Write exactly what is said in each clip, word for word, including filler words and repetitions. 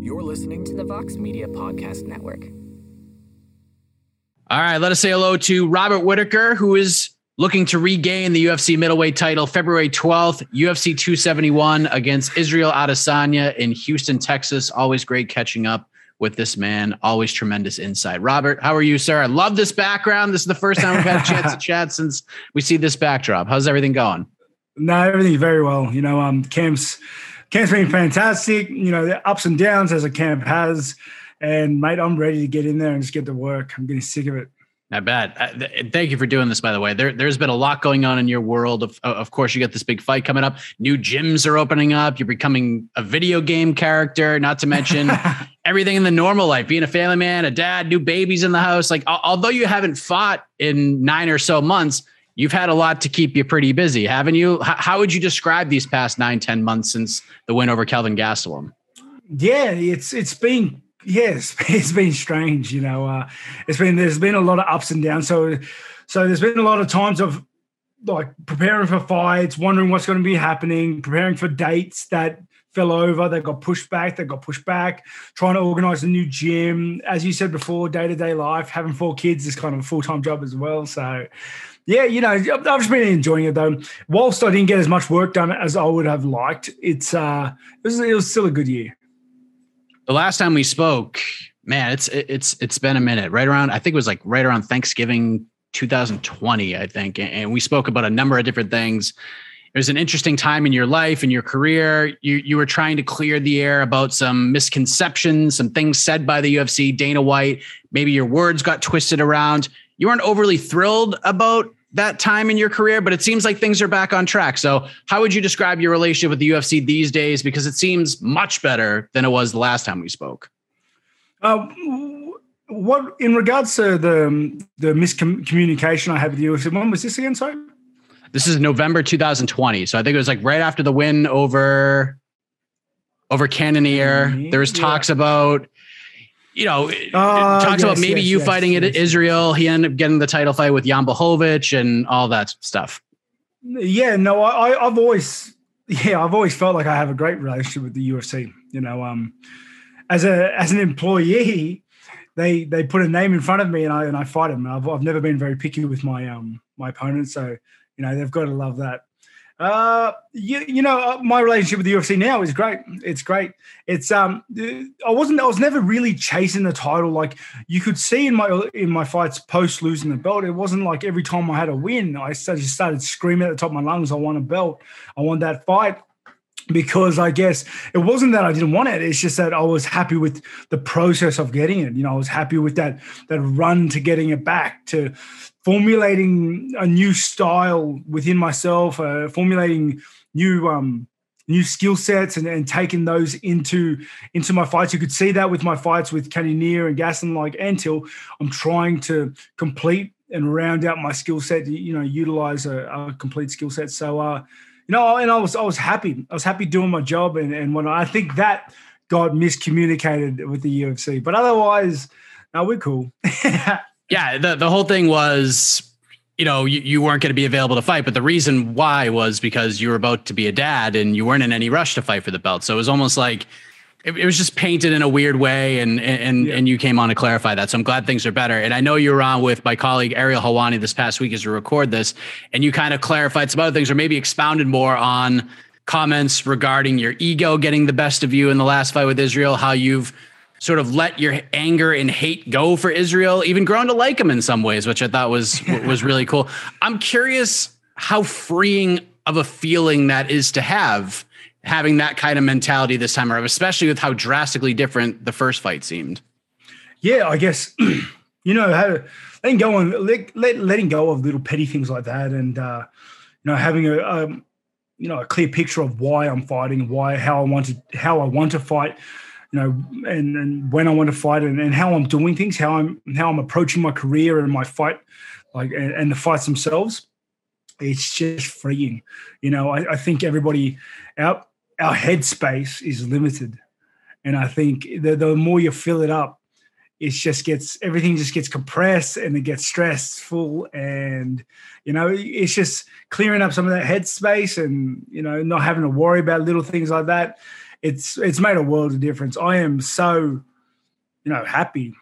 You're listening to the Vox Media Podcast Network. All right, let us say hello to Robert Whittaker, who is looking to regain the U F C middleweight title February twelfth, U F C two seventy-one against Israel Adesanya in Houston, Texas. Always great catching up with this man. Always tremendous insight. Robert, how are you, sir? I love this background. This is the first time we've had a chance to chat since we see this backdrop. How's everything going? No, everything's very well. You know, um, Cam's... Camp's been fantastic, you know, the ups and downs as a camp has. And, mate, I'm ready to get in there and just get to work. I'm getting sick of it. I bet. I, th- thank you for doing this, by the way. There, there's been a lot going on in your world. Of, of course, you got this big fight coming up. New gyms are opening up. You're becoming a video game character, not to mention everything in the normal life, being a family man, a dad, new babies in the house. Like, although you haven't fought in nine or so months, you've had a lot to keep you pretty busy, haven't you? H- how would you describe these past nine, ten months since the win over Kelvin Gastelum? Yeah, it's it's been yes, it's been strange. You know, uh, it's been there's been a lot of ups and downs. So, so there's been a lot of times of like preparing for fights, wondering what's going to be happening, preparing for dates that fell over, they got pushed back, they got pushed back, trying to organize a new gym. As you said before, day-to-day life, having four kids is kind of a full-time job as well. So, yeah, you know, I've just been enjoying it though. Whilst I didn't get as much work done as I would have liked, it's uh, it was, it was still a good year. The last time we spoke, man, it's it's it's been a minute. Right around, I think it was like right around Thanksgiving twenty twenty, I think, and we spoke about a number of different things. It was an interesting time in your life and your career. You you were trying to clear the air about some misconceptions, some things said by the U F C, Dana White. Maybe your words got twisted around. You weren't overly thrilled about that time in your career, but it seems like things are back on track. So how would you describe your relationship with the U F C these days? Because it seems much better than it was the last time we spoke. Uh, what in regards to the, the miscommunication I had with the U F C, when was this again, sorry? This is November two thousand twenty. So I think it was like right after the win over over Cannonier. Mm-hmm. There was talks yeah. about, you know, uh, talks yes, about maybe yes, you yes, fighting yes, at yes. Israel. He ended up getting the title fight with Jan Blachowicz and all that stuff. Yeah, no, I, I've always, yeah, I've always felt like I have a great relationship with the U F C. You know, um, as a as an employee, they they put a name in front of me and I and I fight them. I've I've never been very picky with my um my opponent, so. You know, they've got to love that. Uh, you, you know, my relationship with the U F C now is great. It's great. It's um, I wasn't, I was never really chasing the title. Like you could see in my in my fights post losing the belt, it wasn't like every time I had a win, I just started screaming at the top of my lungs, "I want a belt. I want that fight." Because I guess it wasn't that I didn't want it. It's just that I was happy with the process of getting it. You know, I was happy with that that run to getting it back, to formulating a new style within myself, uh, formulating new um, new skill sets and, and taking those into into my fights. You could see that with my fights with Cannonier and Gaston, like and Till. I'm trying to complete and round out my skill set, you know, utilize a, a complete skill set. So, uh You know, and I was I was happy. I was happy doing my job, and and when I think that got miscommunicated with the U F C, but otherwise, no, we're cool. yeah, the the whole thing was, you know, you, you weren't going to be available to fight, but the reason why was because you were about to be a dad, and you weren't in any rush to fight for the belt. So it was almost like it, it was just painted in a weird way. And, and, yeah. and you came on to clarify that. So I'm glad things are better. And I know you were on with my colleague, Ariel Hawani, this past week as we record this, and you kind of clarified some other things, or maybe expounded more on comments regarding your ego getting the best of you in the last fight with Israel, how you've sort of let your anger and hate go for Israel, even grown to like him in some ways, which I thought was, was really cool. I'm curious how freeing of a feeling that is to have, having that kind of mentality this time around, especially with how drastically different the first fight seemed. Yeah, I guess, you know, how, letting go on, let, let, letting go of little petty things like that. And, uh, you know, having a, um, you know, a clear picture of why I'm fighting, why, how I want to, how I want to fight, you know, and, and when I want to fight, and, and how I'm doing things, how I'm, how I'm approaching my career and my fight, like, and, and the fights themselves. It's just freeing. You know, I, I think everybody, our, our head space is limited. And I think the, the more you fill it up, it just gets, everything just gets compressed and it gets stressful. And, you know, it's just clearing up some of that head space and, you know, not having to worry about little things like that. It's, it's made a world of difference. I am so, you know, happy.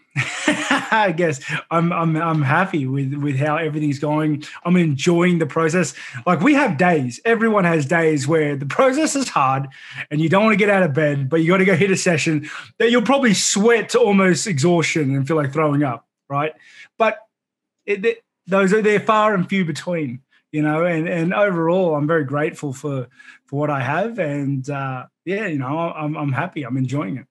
I guess I'm I'm I'm happy with, with how everything's going. I'm enjoying the process. Like, we have days, everyone has days where the process is hard and you don't want to get out of bed, but you got to go hit a session that you'll probably sweat to almost exhaustion and feel like throwing up, right? But it, it, those are they're far and few between, you know. And and overall, I'm very grateful for for what I have, and uh, yeah, you know, I'm I'm happy. I'm enjoying it.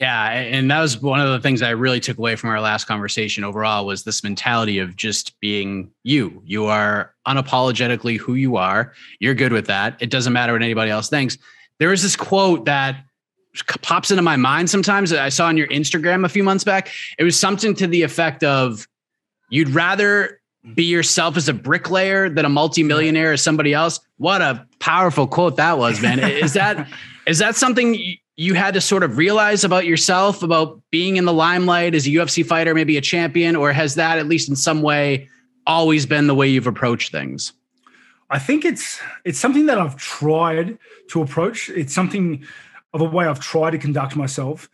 Yeah. And that was one of the things I really took away from our last conversation overall, was this mentality of just being you. You are unapologetically who you are. You're good with that. It doesn't matter what anybody else thinks. There is this quote that pops into my mind sometimes that I saw on your Instagram a few months back. It was something to the effect of, you'd rather be yourself as a bricklayer than a multimillionaire as somebody else. What a powerful quote that was, man. Is that, is that something you, you had to sort of realize about yourself, about being in the limelight as a U F C fighter, maybe a champion, or has that, at least in some way, always been the way you've approached things? I think it's, it's something that I've tried to approach. It's something of a way I've tried to conduct myself,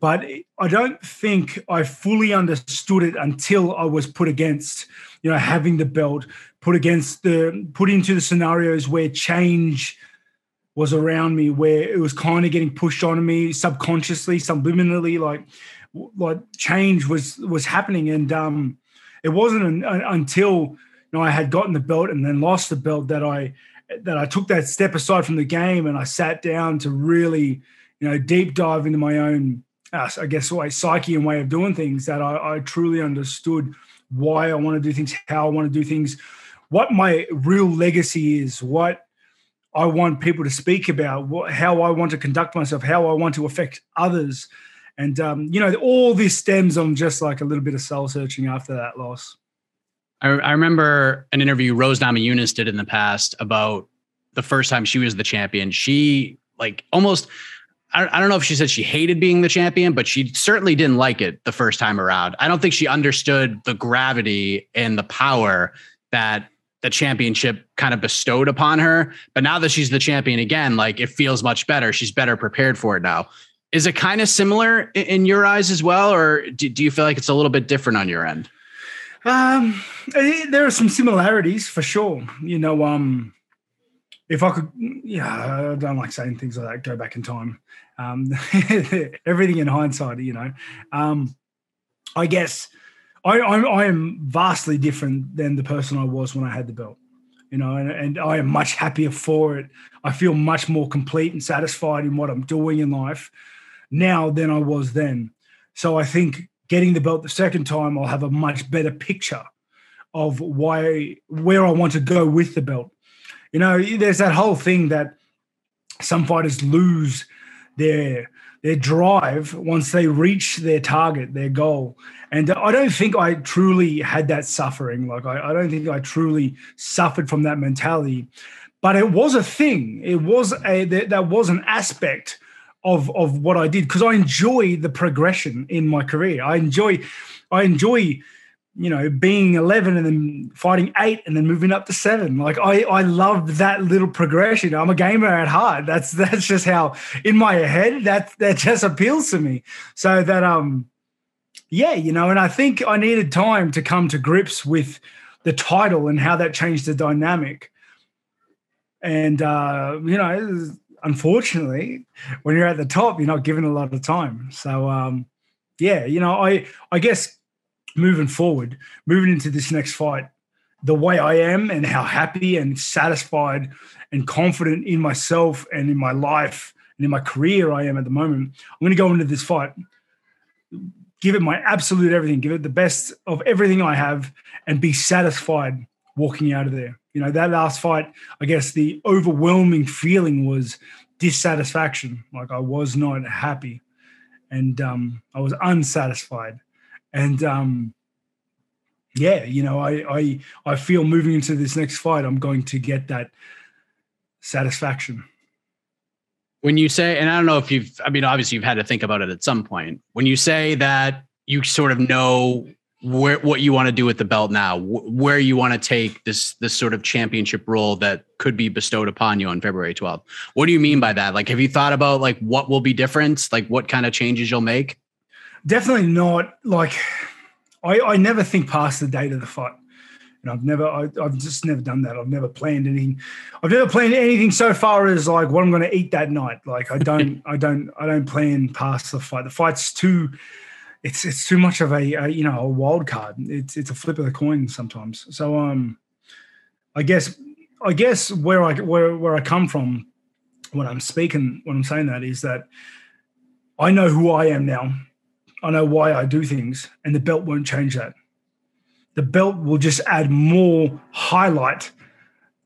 but I don't think I fully understood it until I was put against, you know, having the belt, put against the, put into the scenarios where change was around me, where it was kind of getting pushed on me subconsciously, subliminally, like like change was was happening. And um, it wasn't an, an, until, you know, I had gotten the belt and then lost the belt that I that I took that step aside from the game, and I sat down to really, you know, deep dive into my own, uh, I guess, way, psyche and way of doing things, that I, I truly understood why I want to do things, how I want to do things, what my real legacy is, what I want people to speak about, what, how I want to conduct myself, how I want to affect others. And, um, you know, all this stems on just like a little bit of soul searching after that loss. I, I remember an interview Rose Namajunas did in the past about the first time she was the champion. She like almost, I, I don't know if she said she hated being the champion, but she certainly didn't like it the first time around. I don't think she understood the gravity and the power that the championship kind of bestowed upon her. But now that she's the champion again, like, it feels much better. She's better prepared for it now. Is it kind of similar in, in your eyes as well? Or do, do you feel like it's a little bit different on your end? Um, there are some similarities for sure. You know, um, if I could, yeah, I don't like saying things like that, go back in time. Um, everything in hindsight, you know, um, I guess, I, I am vastly different than the person I was when I had the belt, you know, and, and I am much happier for it. I feel much more complete and satisfied in what I'm doing in life now than I was then. So I think getting the belt the second time, I'll have a much better picture of why, where I want to go with the belt. You know, there's that whole thing that some fighters lose their their drive once they reach their target, their goal. And I don't think I truly had that suffering. Like, I, I don't think I truly suffered from that mentality, but it was a thing. It was a, that, that was an aspect of, of what I did, because I enjoy the progression in my career. I enjoy, I enjoy you know, being eleven and then fighting eight and then moving up to seven. Like I, I loved that little progression. I'm a gamer at heart. That's, that's just how in my head that, that just appeals to me. So that, um, yeah, you know, and I think I needed time to come to grips with the title and how that changed the dynamic. And, uh, you know, unfortunately when you're at the top, you're not given a lot of time. So, um, yeah, you know, I, I guess, moving forward, moving into this next fight, the way I am and how happy and satisfied and confident in myself and in my life and in my career I am at the moment, I'm going to go into this fight, give it my absolute everything, give it the best of everything I have and be satisfied walking out of there. You know, that last fight, I guess the overwhelming feeling was dissatisfaction. Like I was not happy and um, I was unsatisfied. And, um, yeah, you know, I, I I feel moving into this next fight, I'm going to get that satisfaction. When you say, and I don't know if you've, I mean, obviously you've had to think about it at some point. When you say that you sort of know where what you want to do with the belt now, wh- where you want to take this this sort of championship role that could be bestowed upon you on February twelfth, what do you mean by that? Like, have you thought about like what will be different? Like what kind of changes you'll make? Definitely not. Like, I, I never think past the date of the fight, and I've never, I, I've just never done that. I've never planned anything. I've never planned anything so far as like what I'm going to eat that night. Like, I don't, I don't, I don't plan past the fight. The fight's too, it's it's too much of a, a you know a wild card. It's it's a flip of the coin sometimes. So um, I guess I guess where I where where I come from when I'm speaking when I'm saying that is that I know who I am now. I know why I do things, and the belt won't change that. The belt will just add more highlight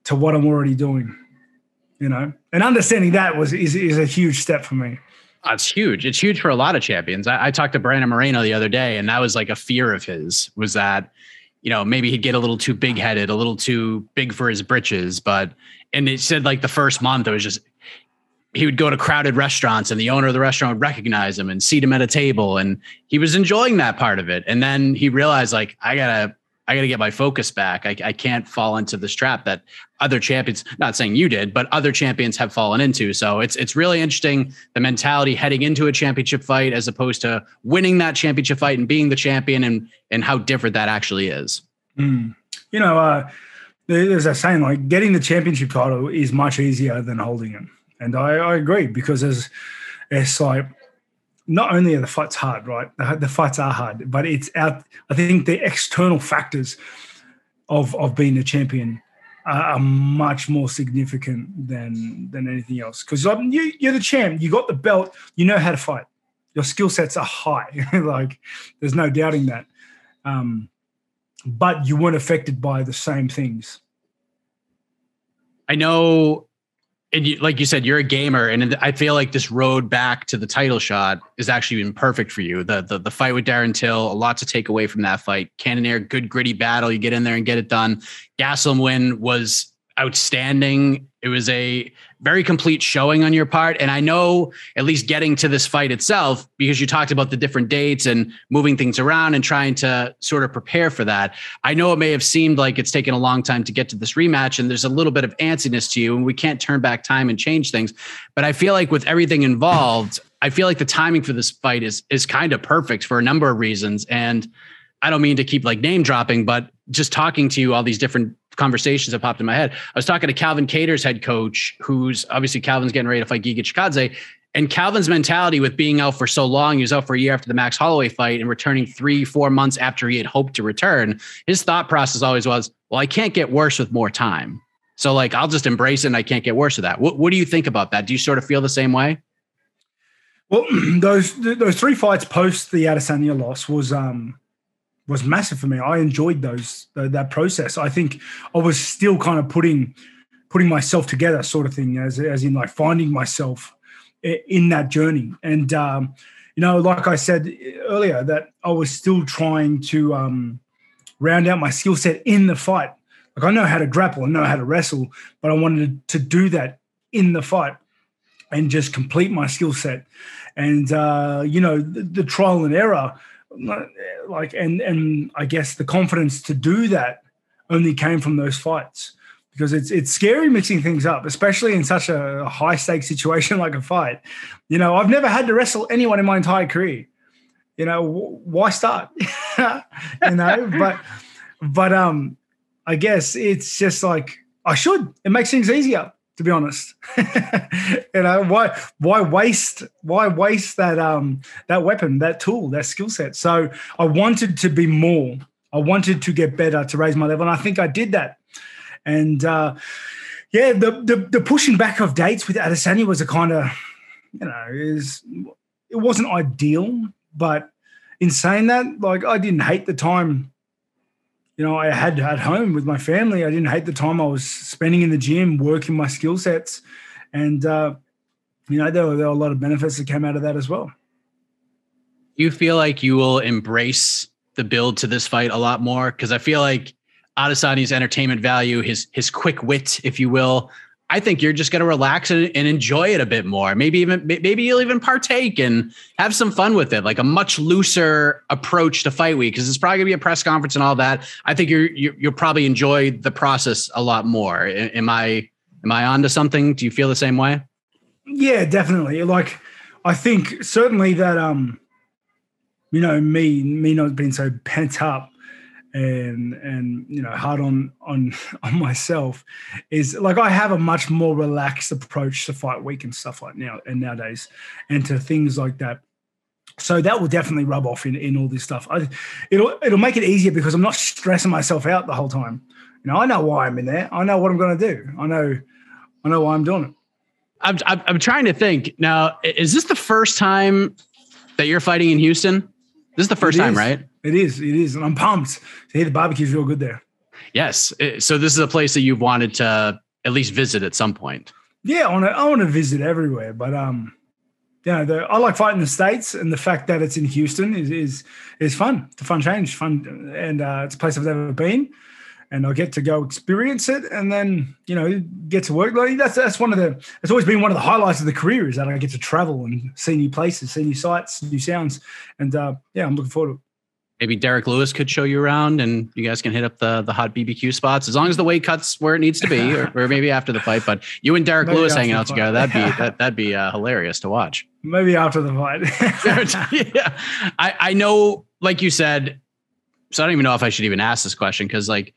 to what I'm already doing, you know. And understanding that was is, is a huge step for me. Oh, it's huge. It's huge for a lot of champions. I, I talked to Brandon Moreno the other day, and that was like a fear of his, was that, you know, maybe he'd get a little too big-headed, a little too big for his britches. But and it said like the first month it was just, he would go to crowded restaurants and the owner of the restaurant would recognize him and seat him at a table. And he was enjoying that part of it. And then he realized like, I gotta, I gotta get my focus back. I, I can't fall into this trap that other champions, not saying you did, but other champions have fallen into. So it's, it's really interesting. The mentality heading into a championship fight, as opposed to winning that championship fight and being the champion, and, and how different that actually is. Mm. You know, uh, there's a saying like getting the championship title is much easier than holding it. And I, I agree, because it's, it's like not only are the fights hard, right? The, the fights are hard, but it's out. I think the external factors of of being a champion are, are much more significant than than anything else. Because like, you, you're the champ, you got the belt, you know how to fight. Your skill sets are high, like there's no doubting that. Um, but you weren't affected by the same things. I know. And you, like you said, you're a gamer, and I feel like this road back to the title shot is actually been perfect for you. The, the the fight with Darren Till, a lot to take away from that fight. Cannonier, good gritty battle. You get in there and get it done. Gastelum win was outstanding. It was a very complete showing on your part. And I know, at least getting to this fight itself, because you talked about the different dates and moving things around and trying to sort of prepare for that. I know it may have seemed like it's taken a long time to get to this rematch, and there's a little bit of antsiness to you, and we can't turn back time and change things. But I feel like with everything involved, I feel like the timing for this fight is, is kind of perfect for a number of reasons. And I don't mean to keep like name dropping, but just talking to you, all these different conversations that popped in my head. I was talking to Calvin Kattar's head coach, who's obviously Calvin's getting ready to fight Giga Chikadze, and Calvin's mentality with being out for so long, he was out for a year after the Max Holloway fight and returning three, four months after he had hoped to return. His thought process always was, well, I can't get worse with more time. So like, I'll just embrace it and I can't get worse with that. What, what do you think about that? Do you sort of feel the same way? Well, those, those three fights post the Adesanya loss was, um, was massive for me. I enjoyed those the, that process. I think I was still kind of putting putting myself together, sort of thing, as as in like finding myself in that journey. And um, you know, like I said earlier, that I was still trying to um, round out my skill set in the fight. Like I know how to grapple, I know how to wrestle, but I wanted to do that in the fight and just complete my skill set. And uh, you know, the, the trial and error like, and and I guess the confidence to do that only came from those fights, because it's it's scary mixing things up, especially in such a high stakes situation like a fight. You know, I've never had to wrestle anyone in my entire career. You know, w- why start? You know, but but um, I guess it's just like I should. It makes things easier, to be honest. You know, why why waste why waste that um that weapon, that tool, that skill set? So I wanted to be more. I wanted to get better, to raise my level, and I think I did that. And uh, yeah, the, the the pushing back of dates with Adesanya was a kind of, you know, is it wasn't ideal, but in saying that, like, I didn't hate the time. You know, I had at home with my family. I didn't hate the time I was spending in the gym, working my skill sets. And, uh, you know, there were, there were a lot of benefits that came out of that as well. You feel like you will embrace the build to this fight a lot more? Because I feel like Adesanya's entertainment value, his his quick wit, if you will, I think you're just going to relax and, and enjoy it a bit more. Maybe even maybe you'll even partake and have some fun with it, like a much looser approach to fight week, because it's probably going to be a press conference and all that. I think you're, you're you'll probably enjoy the process a lot more. Am I am I onto something? Do you feel the same way? Yeah, definitely. Like, I think certainly that um, you know, me me not being so pent up and and you know hard on on on myself is like I have a much more relaxed approach to fight week and stuff like now and nowadays and to things like that, so that will definitely rub off in, in all this stuff. I, it'll it'll make it easier because I'm not stressing myself out the whole time. You know, I know why I'm in there. I know what I'm going to do. I know I know why I'm doing it. I'm I'm trying to think now. Is this the first time that you're fighting in Houston? This is the first time, right? It is. It is. And I'm pumped to hear the barbecue's real good there. Yes. So this is a place that you've wanted to at least visit at some point. Yeah. I want to, I want to visit everywhere, but, um, you know, the, I like fighting in the States, and the fact that it's in Houston is, is, is fun. It's a fun change, fun. And, uh, it's a place I've never been, and I get to go experience it and then, you know, get to work. Like that's, that's one of the, it's always been one of the highlights of the career, is that I get to travel and see new places, see new sights, new sounds. And, uh, yeah, I'm looking forward to it. Maybe Derek Lewis could show you around, and you guys can hit up the, the hot B B Q spots, as long as the weight cut's where it needs to be, or, or maybe after the fight. But you and Derek maybe Lewis hanging out together, that'd be that, that'd be uh, hilarious to watch. Maybe after the fight. Yeah, I, I know, like you said, so I don't even know if I should even ask this question, because like,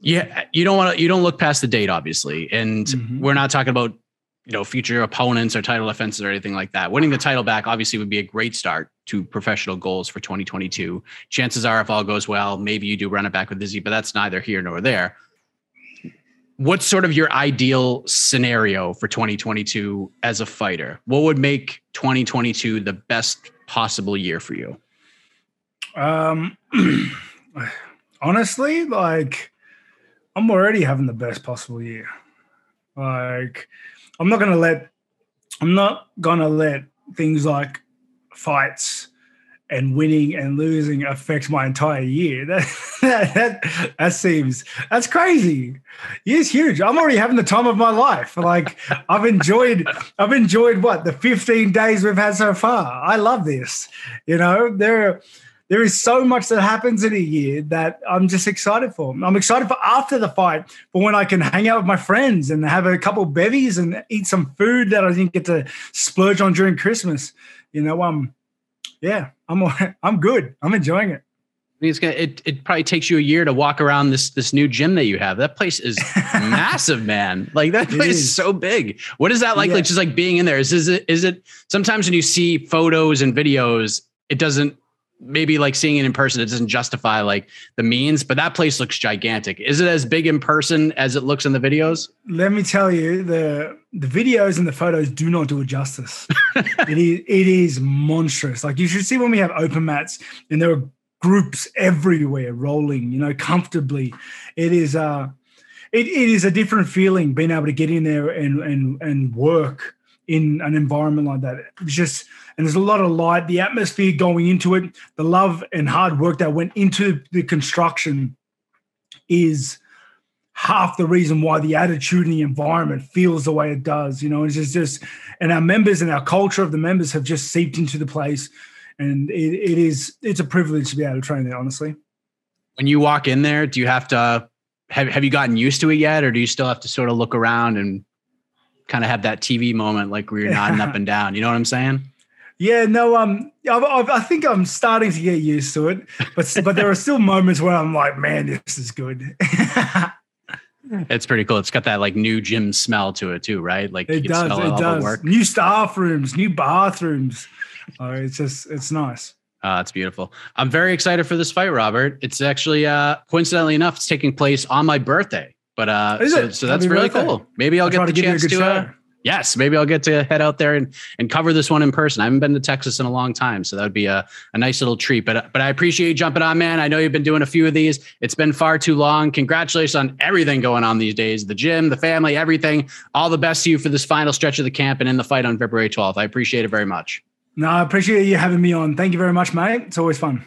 yeah, you don't want to, you don't look past the date, obviously, and mm-hmm. we're not talking about, you know, future opponents or title offenses or anything like that. Winning the title back obviously would be a great start to professional goals for twenty twenty-two. Chances are, if all goes well, maybe you do run it back with Izzy, but that's neither here nor there. What's sort of your ideal scenario for twenty twenty-two as a fighter? What would make twenty twenty-two the best possible year for you? Um, honestly, like, I'm already having the best possible year. Like, I'm not going to let I'm not going to let things like fights and winning and losing affect my entire year. That that, that, that seems that's crazy. It's huge. I'm already having the time of my life. Like, I've enjoyed I've enjoyed what the fifteen days we've had so far. I love this. You know, there there is so much that happens in a year that I'm just excited for. I'm excited for after the fight, but when I can hang out with my friends and have a couple bevies and eat some food that I didn't get to splurge on during Christmas, you know, um, yeah, I'm I'm good. I'm enjoying it. I mean, it's gonna, it it probably takes you a year to walk around this this new gym that you have. That place is massive, man. Like, that place is. is so big. What is that like? Yeah. Like, just like being in there. Is is it is it sometimes when you see photos and videos, it doesn't. Maybe like seeing it in person, it doesn't justify like the means, but that place looks gigantic. Is it as big in person as it looks in the videos? Let me tell you, the the videos and the photos do not do it justice. it is it is monstrous. Like, you should see when we have open mats and there are groups everywhere rolling, you know, comfortably. It is uh it, it is a different feeling being able to get in there and and and work in an environment like that. It's just, and there's a lot of light, the atmosphere going into it, the love and hard work that went into the construction is half the reason why the attitude and the environment feels the way it does. You know, it's just, just and our members and our culture of the members have just seeped into the place. And it, it is, it's a privilege to be able to train there, honestly. When you walk in there, do you have to, have, have you gotten used to it yet? Or do you still have to sort of look around and kind of have that T V moment, like where you're nodding up and down? You know what I'm saying? Yeah, no, um, I've, I've, I think I'm starting to get used to it, but but there are still moments where I'm like, man, this is good. It's pretty cool. It's got that like new gym smell to it too, right? Like it does. It does. New staff rooms, new bathrooms. Uh, it's just, it's nice. Uh, it's beautiful. I'm very excited for this fight, Robert. It's actually uh, coincidentally enough, it's taking place on my birthday. But uh, so, so that's really cool. Maybe I'll get the chance to. Uh, Yes, maybe I'll get to head out there and, and cover this one in person. I haven't been to Texas in a long time, so that would be a, a nice little treat. But but I appreciate you jumping on, man. I know you've been doing a few of these. It's been far too long. Congratulations on everything going on these days, the gym, the family, everything. All the best to you for this final stretch of the camp and in the fight on February twelfth. I appreciate it very much. No, I appreciate you having me on. Thank you very much, mate. It's always fun.